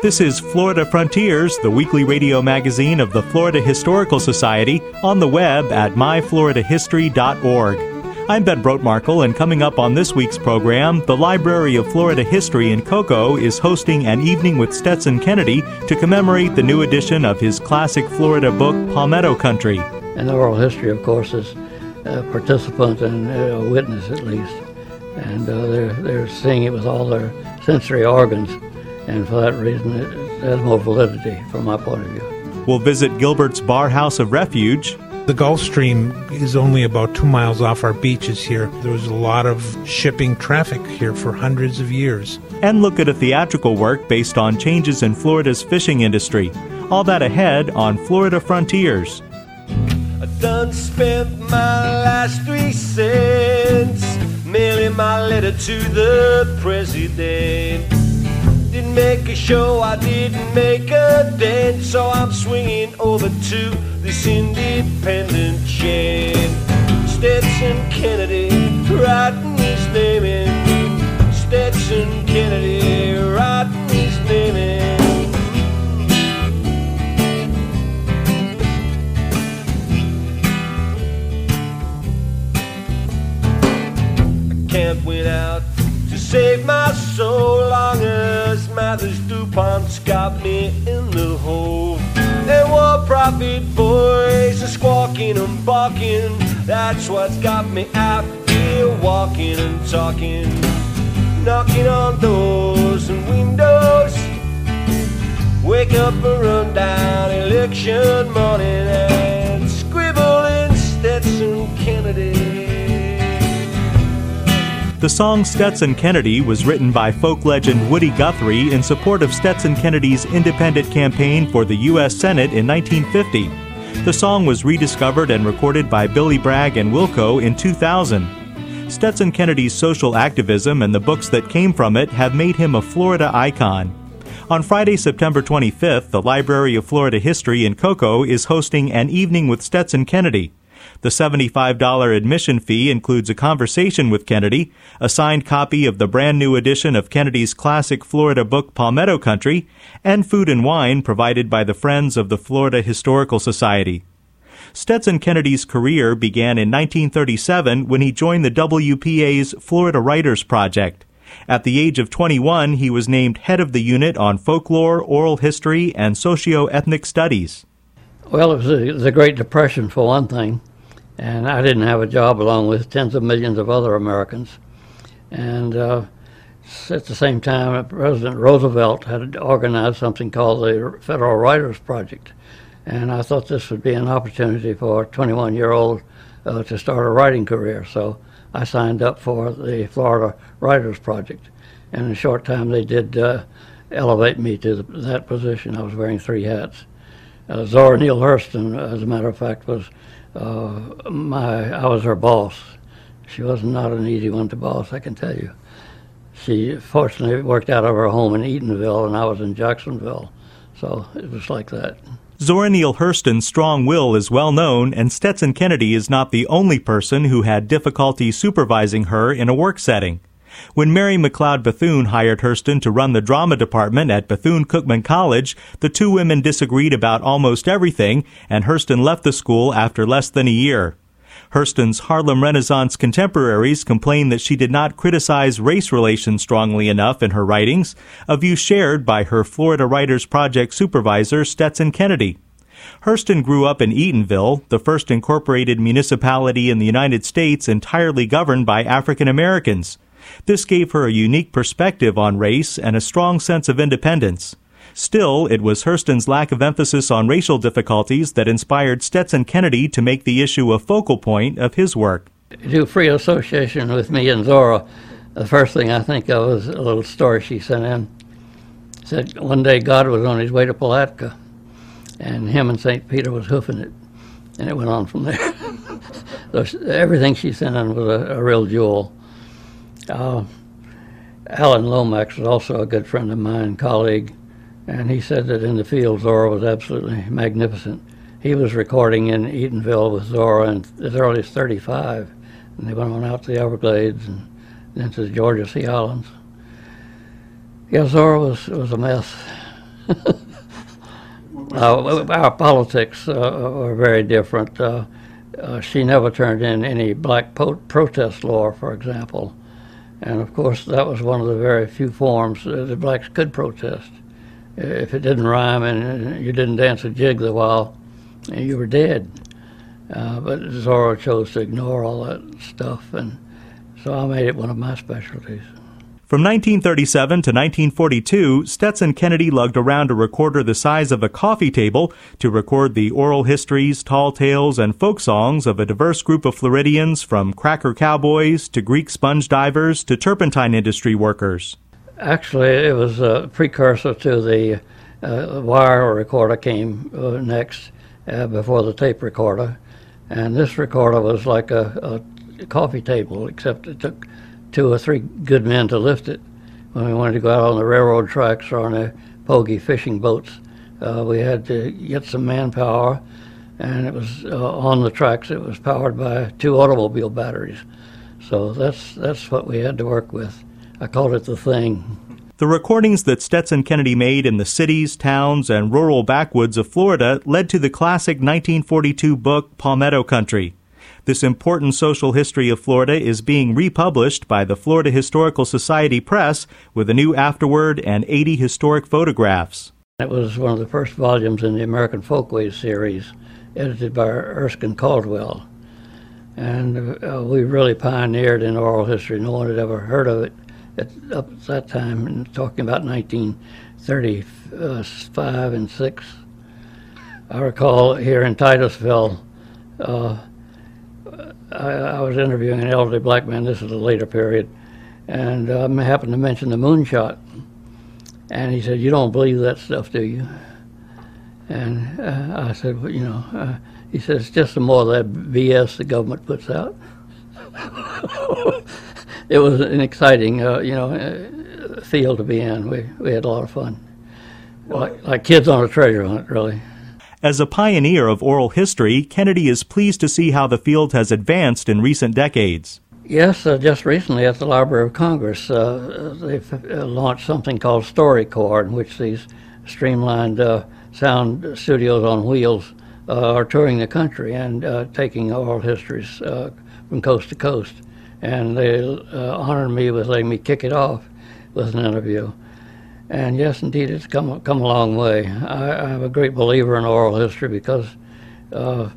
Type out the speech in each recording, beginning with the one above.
This is Florida Frontiers, the weekly radio magazine of the Florida Historical Society, on the web at myfloridahistory.org. I'm Ben Brotmarkle, and coming up on this week's program, the Library of Florida History in Cocoa is hosting an evening with Stetson Kennedy to commemorate the new edition of his classic Florida book, Palmetto Country. And oral history, of course, is a participant and a witness, at least. And they're seeing it with all their sensory organs. And for that reason, it has more validity from my point of view. We'll visit Gilbert's Bar House of Refuge. The Gulf Stream is only about 2 miles off our beaches here. There was a lot of shipping traffic here for hundreds of years. And look at a theatrical work based on changes in Florida's fishing industry. All that ahead on Florida Frontiers. I done spent my last 3 cents, mailing my letter to the president. Didn't make a show, I didn't make a dent, so I'm swinging over to this independent chain. Stetson Kennedy, writing his name in. Stetson Kennedy, writing his name in. I can't win out to save my soul, long as Mathers DuPont's got me in the hole. They were profit boys, a squawking and barking. That's what's got me out here walking and talking, knocking on doors and windows. Wake up a rundown election morning and scribbling Stetson Kennedy. The song Stetson Kennedy was written by folk legend Woody Guthrie in support of Stetson Kennedy's independent campaign for the U.S. Senate in 1950. The song was rediscovered and recorded by Billy Bragg and Wilco in 2000. Stetson Kennedy's social activism and the books that came from it have made him a Florida icon. On Friday, September 25th, the Library of Florida History in Cocoa is hosting an evening with Stetson Kennedy. The $75 admission fee includes a conversation with Kennedy, a signed copy of the brand new edition of Kennedy's classic Florida book Palmetto Country, and food and wine provided by the Friends of the Florida Historical Society. Stetson Kennedy's career began in 1937 when he joined the WPA's Florida Writers Project. At the age of 21, he was named head of the unit on folklore, oral history, and socioethnic studies. Well, it was the Great Depression, for one thing. And I didn't have a job along with tens of millions of other Americans. And at the same time, President Roosevelt had organized something called the Federal Writers Project. And I thought this would be an opportunity for a 21-year-old to start a writing career. So I signed up for the Florida Writers Project. And in a short time, they did elevate me to that position. I was wearing 3 hats. Zora Neale Hurston, as a matter of fact, was... I was her boss. She was not an easy one to boss, I can tell you. She fortunately worked out of her home in Eatonville, and I was in Jacksonville. So it was like that. Zora Neale Hurston's strong will is well known, and Stetson Kennedy is not the only person who had difficulty supervising her in a work setting. When Mary McLeod Bethune hired Hurston to run the drama department at Bethune-Cookman College, the two women disagreed about almost everything, and Hurston left the school after less than a year. Hurston's Harlem Renaissance contemporaries complained that she did not criticize race relations strongly enough in her writings, a view shared by her Florida Writers Project supervisor, Stetson Kennedy. Hurston grew up in Eatonville, the first incorporated municipality in the United States entirely governed by African Americans. This gave her a unique perspective on race and a strong sense of independence. Still, it was Hurston's lack of emphasis on racial difficulties that inspired Stetson Kennedy to make the issue a focal point of his work. To free association with me and Zora, the first thing I think of is a little story she sent in. said one day God was on his way to Palatka, and him and St. Peter was hoofing it, and it went on from there. So everything she sent in was a real jewel. Alan Lomax was also a good friend of mine, colleague, and he said that in the field Zora was absolutely magnificent. He was recording in Eatonville with Zora in as early as '35, and they went on out to the Everglades and then to the Georgia Sea Islands. Yeah, Zora was a mess. Our politics were very different. She never turned in any black protest law, for example. And of course, that was one of the very few forms that the blacks could protest. If it didn't rhyme and you didn't dance a jig the while, you were dead. But Zora chose to ignore all that stuff, and so I made it one of my specialties. From 1937 to 1942, Stetson Kennedy lugged around a recorder the size of a coffee table to record the oral histories, tall tales, and folk songs of a diverse group of Floridians, from cracker cowboys to Greek sponge divers to turpentine industry workers. Actually, it was a precursor to the wire recorder came next, before the tape recorder. And this recorder was like a coffee table, except it took 2 or 3 good men to lift it. When we wanted to go out on the railroad tracks or on the pogey fishing boats, we had to get some manpower, and it was on the tracks. It was powered by 2 automobile batteries. So that's what we had to work with. I called it the thing. The recordings that Stetson Kennedy made in the cities, towns, and rural backwoods of Florida led to the classic 1942 book Palmetto Country. This important social history of Florida is being republished by the Florida Historical Society Press with a new afterword and 80 historic photographs. It was one of the first volumes in the American Folkways series, edited by Erskine Caldwell. And we really pioneered in oral history. No one had ever heard of it up at that time, and talking about 1935 and 6. I recall here in Titusville, I was interviewing an elderly black man, this is a later period, and I happened to mention the moonshot. And he said, "You don't believe that stuff, do you?" And I said, "Well, you know," he said, "it's just some more of that BS the government puts out." It was an exciting, field to be in. We had a lot of fun, like kids on a treasure hunt, really. As a pioneer of oral history, Kennedy is pleased to see how the field has advanced in recent decades. Yes, just recently at the Library of Congress, they've launched something called StoryCorps, in which these streamlined sound studios on wheels are touring the country and taking oral histories from coast to coast. And they honored me with letting me kick it off with an interview. And yes, indeed, it's come a long way. I'm a great believer in oral history because I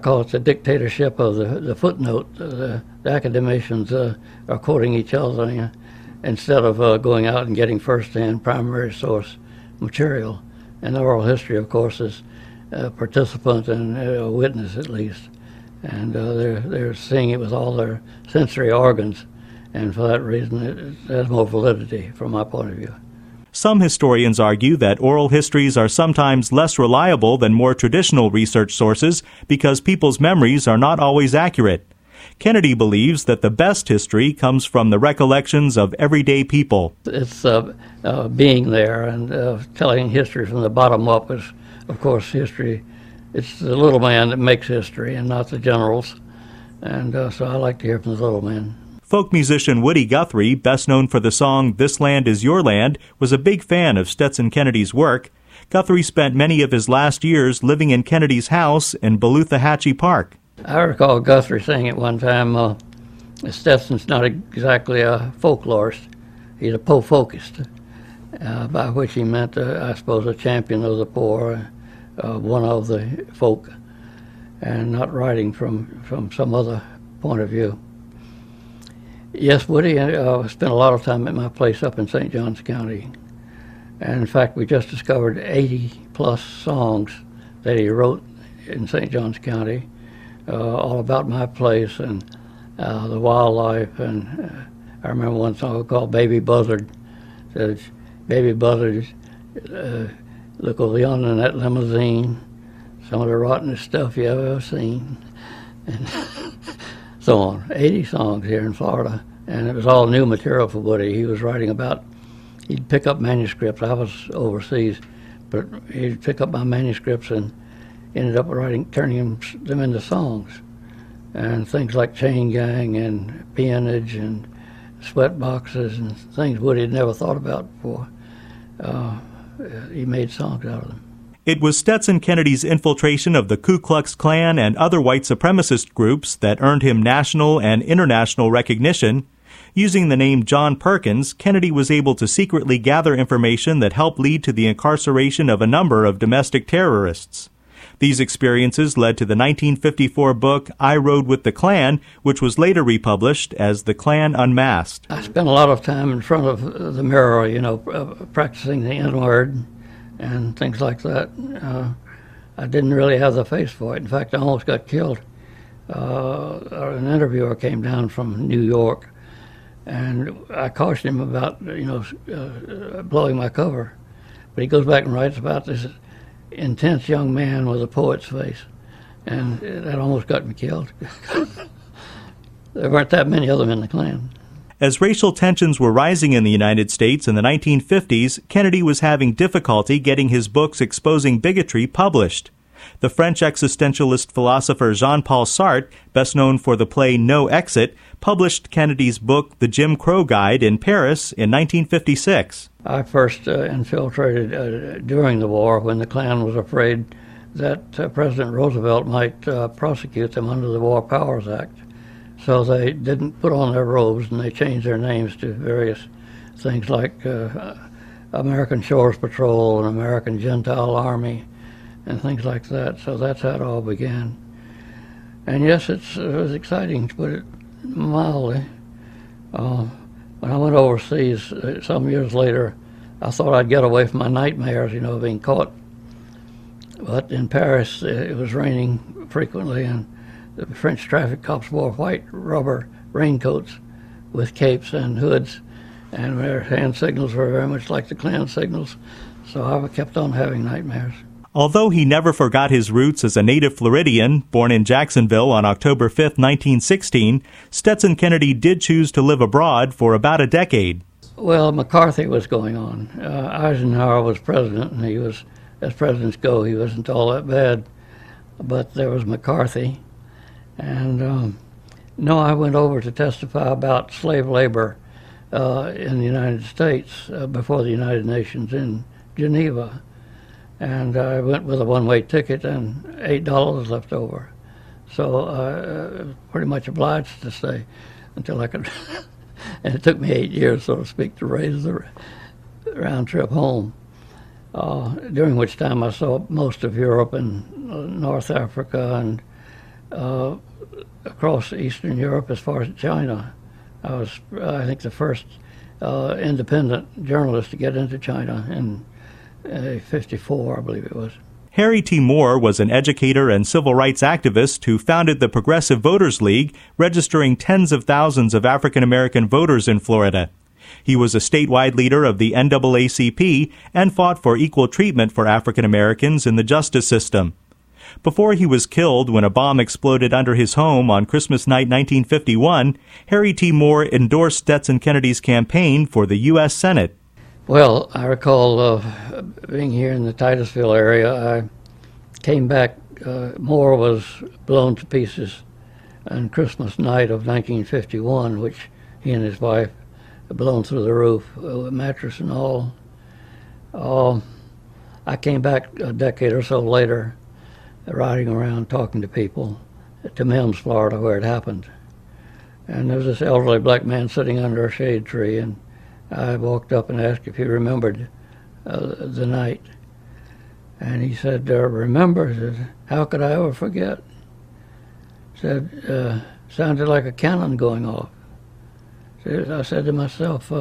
call it the dictatorship of the footnote. The academicians are quoting each other instead of going out and getting first-hand primary source material. And oral history, of course, is a participant and a witness, at least. And they're seeing it with all their sensory organs. And for that reason, it has more validity from my point of view. Some historians argue that oral histories are sometimes less reliable than more traditional research sources because people's memories are not always accurate. Kennedy believes that the best history comes from the recollections of everyday people. It's being there and telling history from the bottom up is, of course, history. It's the little man that makes history and not the generals. And so I like to hear from the little man. Folk musician Woody Guthrie, best known for the song "This Land Is Your Land," was a big fan of Stetson Kennedy's work. Guthrie spent many of his last years living in Kennedy's house in Beluthahatchee Park. I recall Guthrie saying at one time, Stetson's not exactly a folklorist, he's a po-folkist, by which he meant, I suppose, a champion of the poor, one of the folk, and not writing from some other point of view. Yes, Woody spent a lot of time at my place up in St. Johns County. And in fact, we just discovered 80-plus songs that he wrote in St. Johns County, all about my place and the wildlife. And I remember one song called "Baby Buzzard." It says, "Baby Buzzard, Look over yonder in that limousine, some of the rottenest stuff you ever seen, and so on. 80 songs here in Florida, and it was all new material for Woody. He was writing about, he'd pick up manuscripts. I was overseas, but he'd pick up my manuscripts and ended up writing, turning them into songs. And things like Chain Gang and Peonage and Sweat Boxes and things Woody had never thought about before. He made songs out of them. It was Stetson Kennedy's infiltration of the Ku Klux Klan and other white supremacist groups that earned him national and international recognition. Using the name John Perkins, Kennedy was able to secretly gather information that helped lead to the incarceration of a number of domestic terrorists. These experiences led to the 1954 book, I Rode with the Klan, which was later republished as The Klan Unmasked. I spent a lot of time in front of the mirror, you know, practicing the N-word and things like that. I didn't really have the face for it. In fact, I almost got killed. An interviewer came down from New York, and I cautioned him about, you know, blowing my cover. But he goes back and writes about this intense young man with a poet's face, and that almost got me killed. There weren't that many of them in the Klan. As racial tensions were rising in the United States in the 1950s, Kennedy was having difficulty getting his books exposing bigotry published. The French existentialist philosopher Jean-Paul Sartre, best known for the play No Exit, published Kennedy's book The Jim Crow Guide in Paris in 1956. I first infiltrated during the war when the Klan was afraid that President Roosevelt might prosecute them under the War Powers Act. So they didn't put on their robes, and they changed their names to various things like American Shores Patrol and American Gentile Army, and things like that. So that's how it all began. And yes, it was exciting, to put it mildly. When I went overseas some years later, I thought I'd get away from my nightmares, you know, being caught. But in Paris, it was raining frequently, and the French traffic cops wore white rubber raincoats with capes and hoods, and their hand signals were very much like the Klan signals. So I kept on having nightmares. Although he never forgot his roots as a native Floridian, born in Jacksonville on October 5, 1916, Stetson Kennedy did choose to live abroad for about a decade. Well, McCarthy was going on. Eisenhower was president, and he was, as presidents go, he wasn't all that bad. But there was McCarthy. And no, I went over to testify about slave labor in the United States before the United Nations in Geneva. And I went with a one-way ticket and $8 left over. So I was pretty much obliged to stay until I could. And it took me 8 years, so to speak, to raise the round trip home, during which time I saw most of Europe and North Africa and across Eastern Europe as far as China. I was, I think, the first independent journalist to get into China and 54, I believe it was. Harry T. Moore was an educator and civil rights activist who founded the Progressive Voters League, registering tens of thousands of African-American voters in Florida. He was a statewide leader of the NAACP and fought for equal treatment for African-Americans in the justice system. Before he was killed when a bomb exploded under his home on Christmas night 1951, Harry T. Moore endorsed Stetson Kennedy's campaign for the U.S. Senate. Well, I recall being here in the Titusville area. I came back. Moore was blown to pieces on Christmas night of 1951, which he and his wife had blown through the roof, mattress and all. I came back a decade or so later, riding around talking to people to Mims, Florida, where it happened. And there was this elderly black man sitting under a shade tree, and I walked up and asked if he remembered the night. And he said, remember? I said, how could I ever forget? He said, sounded like a cannon going off. I said to myself,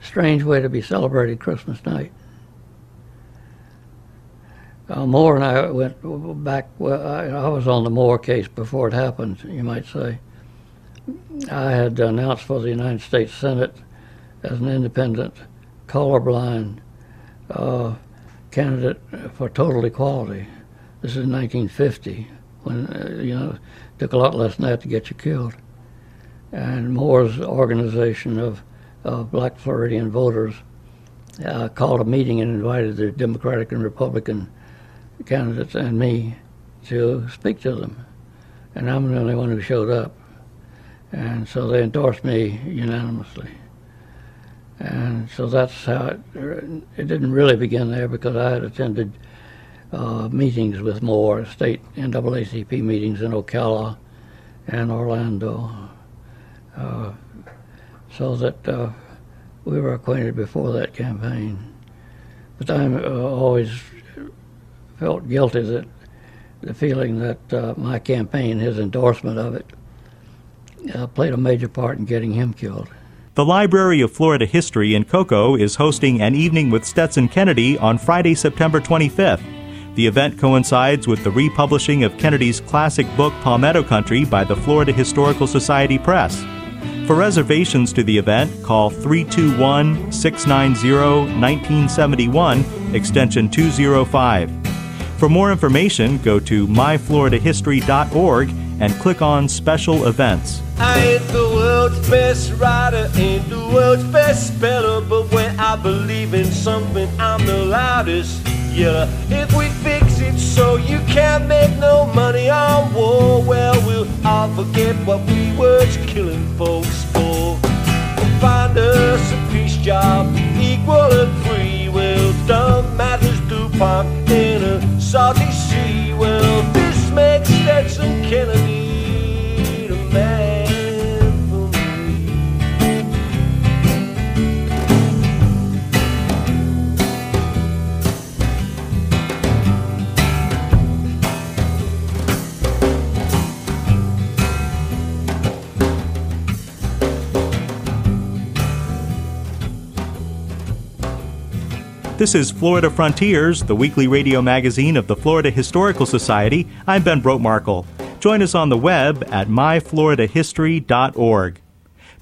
strange way to be celebrating Christmas night. Moore and I went back. Well, I was on the Moore case before it happened, you might say. I had announced for the United States Senate as an independent, colorblind, candidate for total equality. This is 1950, when it took a lot less than that to get you killed. And Moore's organization of black Floridian voters called a meeting and invited the Democratic and Republican candidates and me to speak to them. And I'm the only one who showed up. And so they endorsed me unanimously. And so that's how it didn't really begin there, because I had attended meetings with Moore, state NAACP meetings in Ocala and Orlando, so that we were acquainted before that campaign. But I always felt guilty, that the feeling that my campaign, his endorsement of it, played a major part in getting him killed. The Library of Florida History in Cocoa is hosting an evening with Stetson Kennedy on Friday, September 25th. The event coincides with the republishing of Kennedy's classic book Palmetto Country by the Florida Historical Society Press. For reservations to the event, call 321-690-1971, extension 205. For more information, go to myfloridahistory.org and click on Special Events. I ain't the world's best writer, ain't the world's best speller, but when I believe in something, I'm the loudest yeller. If we fix it so you can't make no money on war, well, we'll all forget what we were killing folks for. Find us a peace job, equal and free, well, dumb matters do pop in a salty sea, well, this makes Stetson Kennedy the man. This is Florida Frontiers, the weekly radio magazine of the Florida Historical Society. I'm Ben Brotmarkle. Join us on the web at myfloridahistory.org.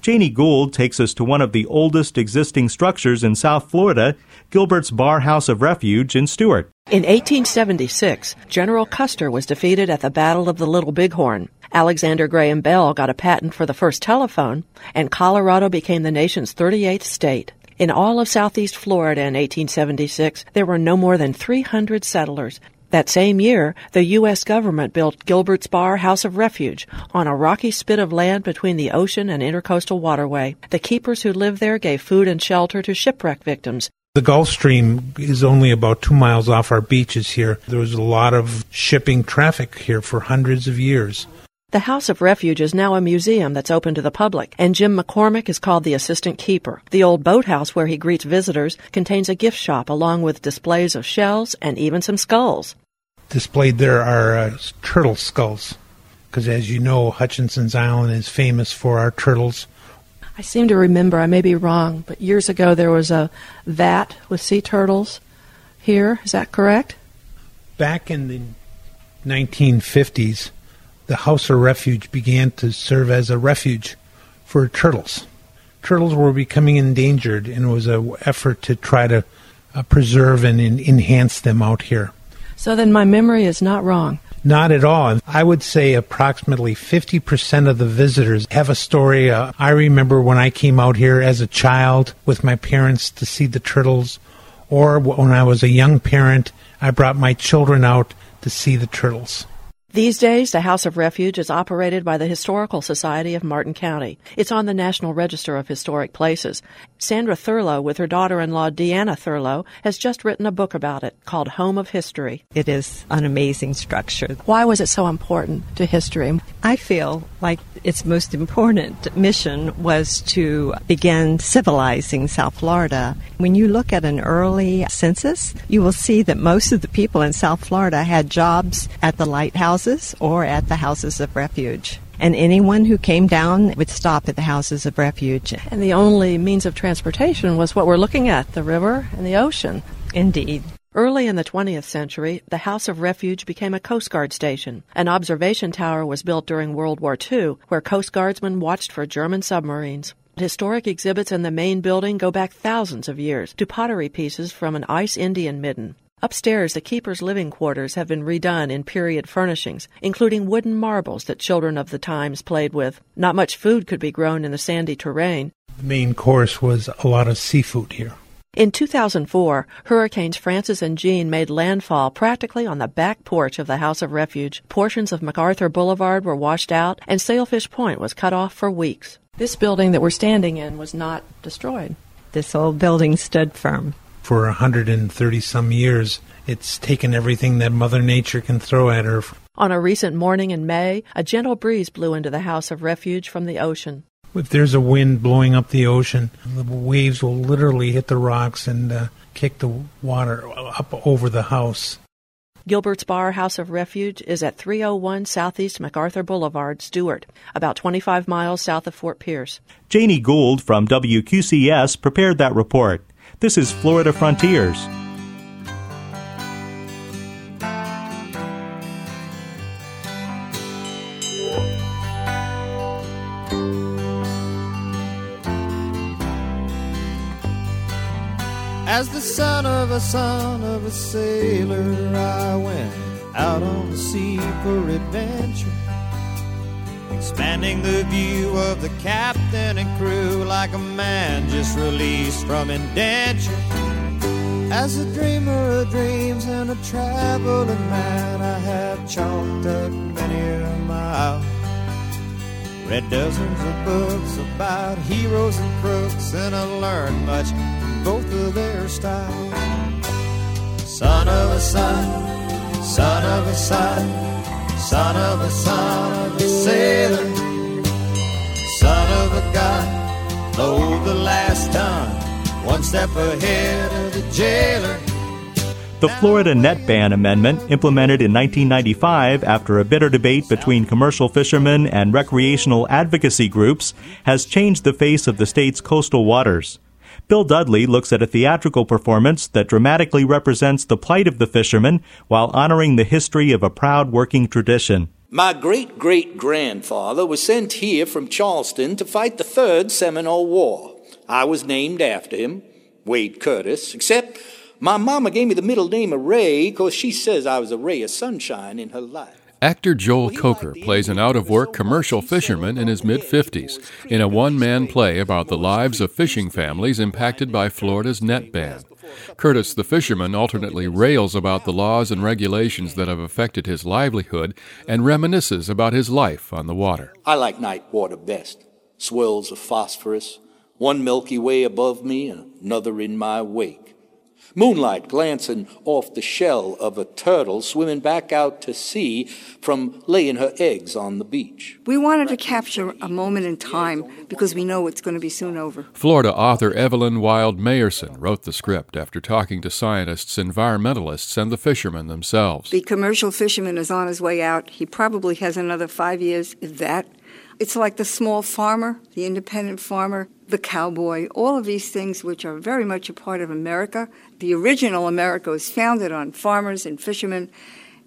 Janie Gould takes us to one of the oldest existing structures in South Florida, Gilbert's Bar House of Refuge in Stewart. In 1876, General Custer was defeated at the Battle of the Little Bighorn. Alexander Graham Bell got a patent for the first telephone, and Colorado became the nation's 38th state. In all of southeast Florida in 1876, there were no more than 300 settlers. That same year, the U.S. government built Gilbert's Bar House of Refuge on a rocky spit of land between the ocean and intercoastal waterway. The keepers who lived there gave food and shelter to shipwreck victims. The Gulf Stream is only about 2 miles off our beaches here. There was a lot of shipping traffic here for hundreds of years. The House of Refuge is now a museum that's open to the public, and Jim McCormick is called the assistant keeper. The old boathouse where he greets visitors contains a gift shop along with displays of shells and even some skulls. Displayed there are turtle skulls, because as you know, Hutchinson's Island is famous for our turtles. I seem to remember, I may be wrong, but years ago there was a vat with sea turtles here. Is that correct? Back in the 1950s, the House of Refuge began to serve as a refuge for turtles. Turtles were becoming endangered, and it was an effort to try to preserve and enhance them out here. So then my memory is not wrong. Not at all. I would say approximately 50% of the visitors have a story. I remember when I came out here as a child with my parents to see the turtles, or when I was a young parent, I brought my children out to see the turtles. These days, the House of Refuge is operated by the Historical Society of Martin County. It's on the National Register of Historic Places. Sandra Thurlow, with her daughter-in-law Deanna Thurlow, has just written a book about it called Home of History. It is an amazing structure. Why was it so important to history? I feel like its most important mission was to begin civilizing South Florida. When you look at an early census, you will see that most of the people in South Florida had jobs at the lighthouses or at the houses of refuge. And anyone who came down would stop at the houses of refuge. And the only means of transportation was what we're looking at, the river and the ocean. Indeed. Early in the 20th century, the House of Refuge became a Coast Guard station. An observation tower was built during World War II, where Coast Guardsmen watched for German submarines. Historic exhibits in the main building go back thousands of years to pottery pieces from an ice Indian midden. Upstairs, the keeper's living quarters have been redone in period furnishings, including wooden marbles that children of the times played with. Not much food could be grown in the sandy terrain. The main course was a lot of seafood here. In 2004, Hurricanes Frances and Jean made landfall practically on the back porch of the House of Refuge. Portions of MacArthur Boulevard were washed out, and Sailfish Point was cut off for weeks. This building that we're standing in was not destroyed. This old building stood firm. For 130-some years, it's taken everything that Mother Nature can throw at her. On a recent morning in May, a gentle breeze blew into the House of Refuge from the ocean. If there's a wind blowing up the ocean, the waves will literally hit the rocks and kick the water up over the house. Gilbert's Bar House of Refuge is at 301 Southeast MacArthur Boulevard, Stewart, about 25 miles south of Fort Pierce. Janie Gould from WQCS prepared that report. This is Florida Frontiers. As the son of a sailor, I went out on the sea for adventure, expanding the view of the captain and crew like a man just released from indenture. As a dreamer of dreams and a traveling man, I have chalked up many a mile, read dozens of books about heroes and crooks, and I learned much both of their style. Son of a son, son of a son, son of a sailor, son of a god, load the last ton, one step ahead of the jailer. The Florida net ban amendment, implemented in 1995 after a bitter debate between commercial fishermen and recreational advocacy groups, has changed the face of the state's coastal waters. Bill Dudley looks at a theatrical performance that dramatically represents the plight of the fishermen while honoring the history of a proud working tradition. My great-great-grandfather was sent here from Charleston to fight the Third Seminole War. I was named after him, Wade Curtis, except my mama gave me the middle name of Ray because she says I was a ray of sunshine in her life. Actor Joel Coker plays an out-of-work commercial fisherman in his mid-50s in a one-man play about the lives of fishing families impacted by Florida's net ban. Curtis the fisherman alternately rails about the laws and regulations that have affected his livelihood and reminisces about his life on the water. I like night water best. Swirls of phosphorus, one Milky Way above me and another in my wake. Moonlight glancing off the shell of a turtle swimming back out to sea from laying her eggs on the beach. We wanted to capture a moment in time because we know it's going to be soon over. Florida author Evelyn Wild Mayerson wrote the script after talking to scientists, environmentalists, and the fishermen themselves. The commercial fisherman is on his way out. He probably has another 5 years, if that. It's like the small farmer, the independent farmer, the cowboy, all of these things which are very much a part of America. The original America was founded on farmers and fishermen.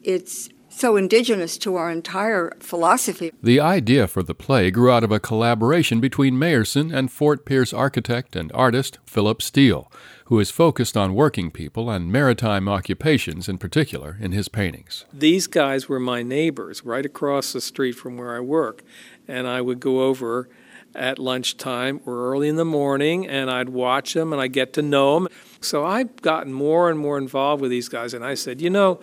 It's so indigenous to our entire philosophy. The idea for the play grew out of a collaboration between Mayerson and Fort Pierce architect and artist Philip Steele, who is focused on working people and maritime occupations in particular in his paintings. These guys were my neighbors right across the street from where I work, and I would go over at lunchtime or early in the morning, and I'd watch them and I'd get to know them. So I've gotten more and more involved with these guys, and I said, you know,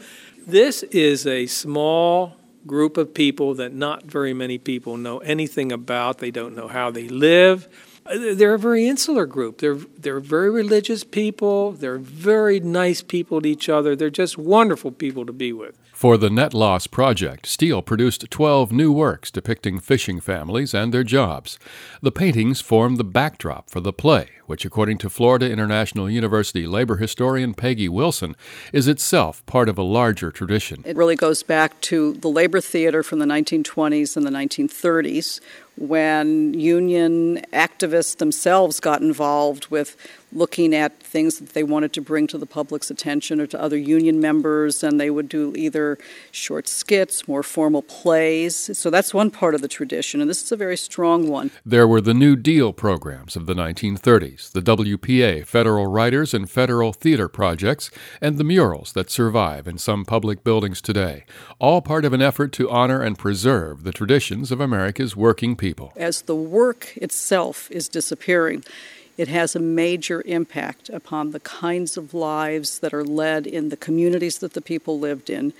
this is a small group of people that not very many people know anything about. They don't know how they live. They're a very insular group. They're very religious people. They're very nice people to each other. They're just wonderful people to be with. For the Net Loss Project, Steele produced 12 new works depicting fishing families and their jobs. The paintings form the backdrop for the play, which, according to Florida International University labor historian Peggy Wilson, is itself part of a larger tradition. It really goes back to the labor theater from the 1920s and the 1930s, when union activists themselves got involved with looking at things that they wanted to bring to the public's attention or to other union members, and they would do either short skits, more formal plays. So that's one part of the tradition, and this is a very strong one. There were the New Deal programs of the 1930s, the WPA, Federal Writers and Federal Theater projects, and the murals that survive in some public buildings today, all part of an effort to honor and preserve the traditions of America's working people. As the work itself is disappearing, it has a major impact upon the kinds of lives that are led in the communities that the people lived in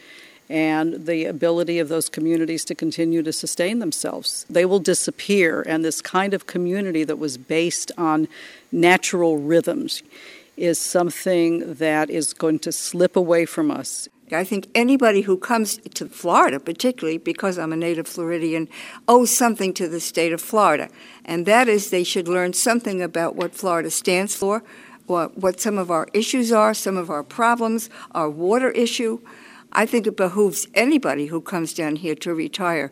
and the ability of those communities to continue to sustain themselves. They will disappear, and this kind of community that was based on natural rhythms is something that is going to slip away from us. I think anybody who comes to Florida, particularly because I'm a native Floridian, owes something to the state of Florida, and that is they should learn something about what Florida stands for, what some of our issues are, some of our problems, our water issue. I think it behooves anybody who comes down here to retire.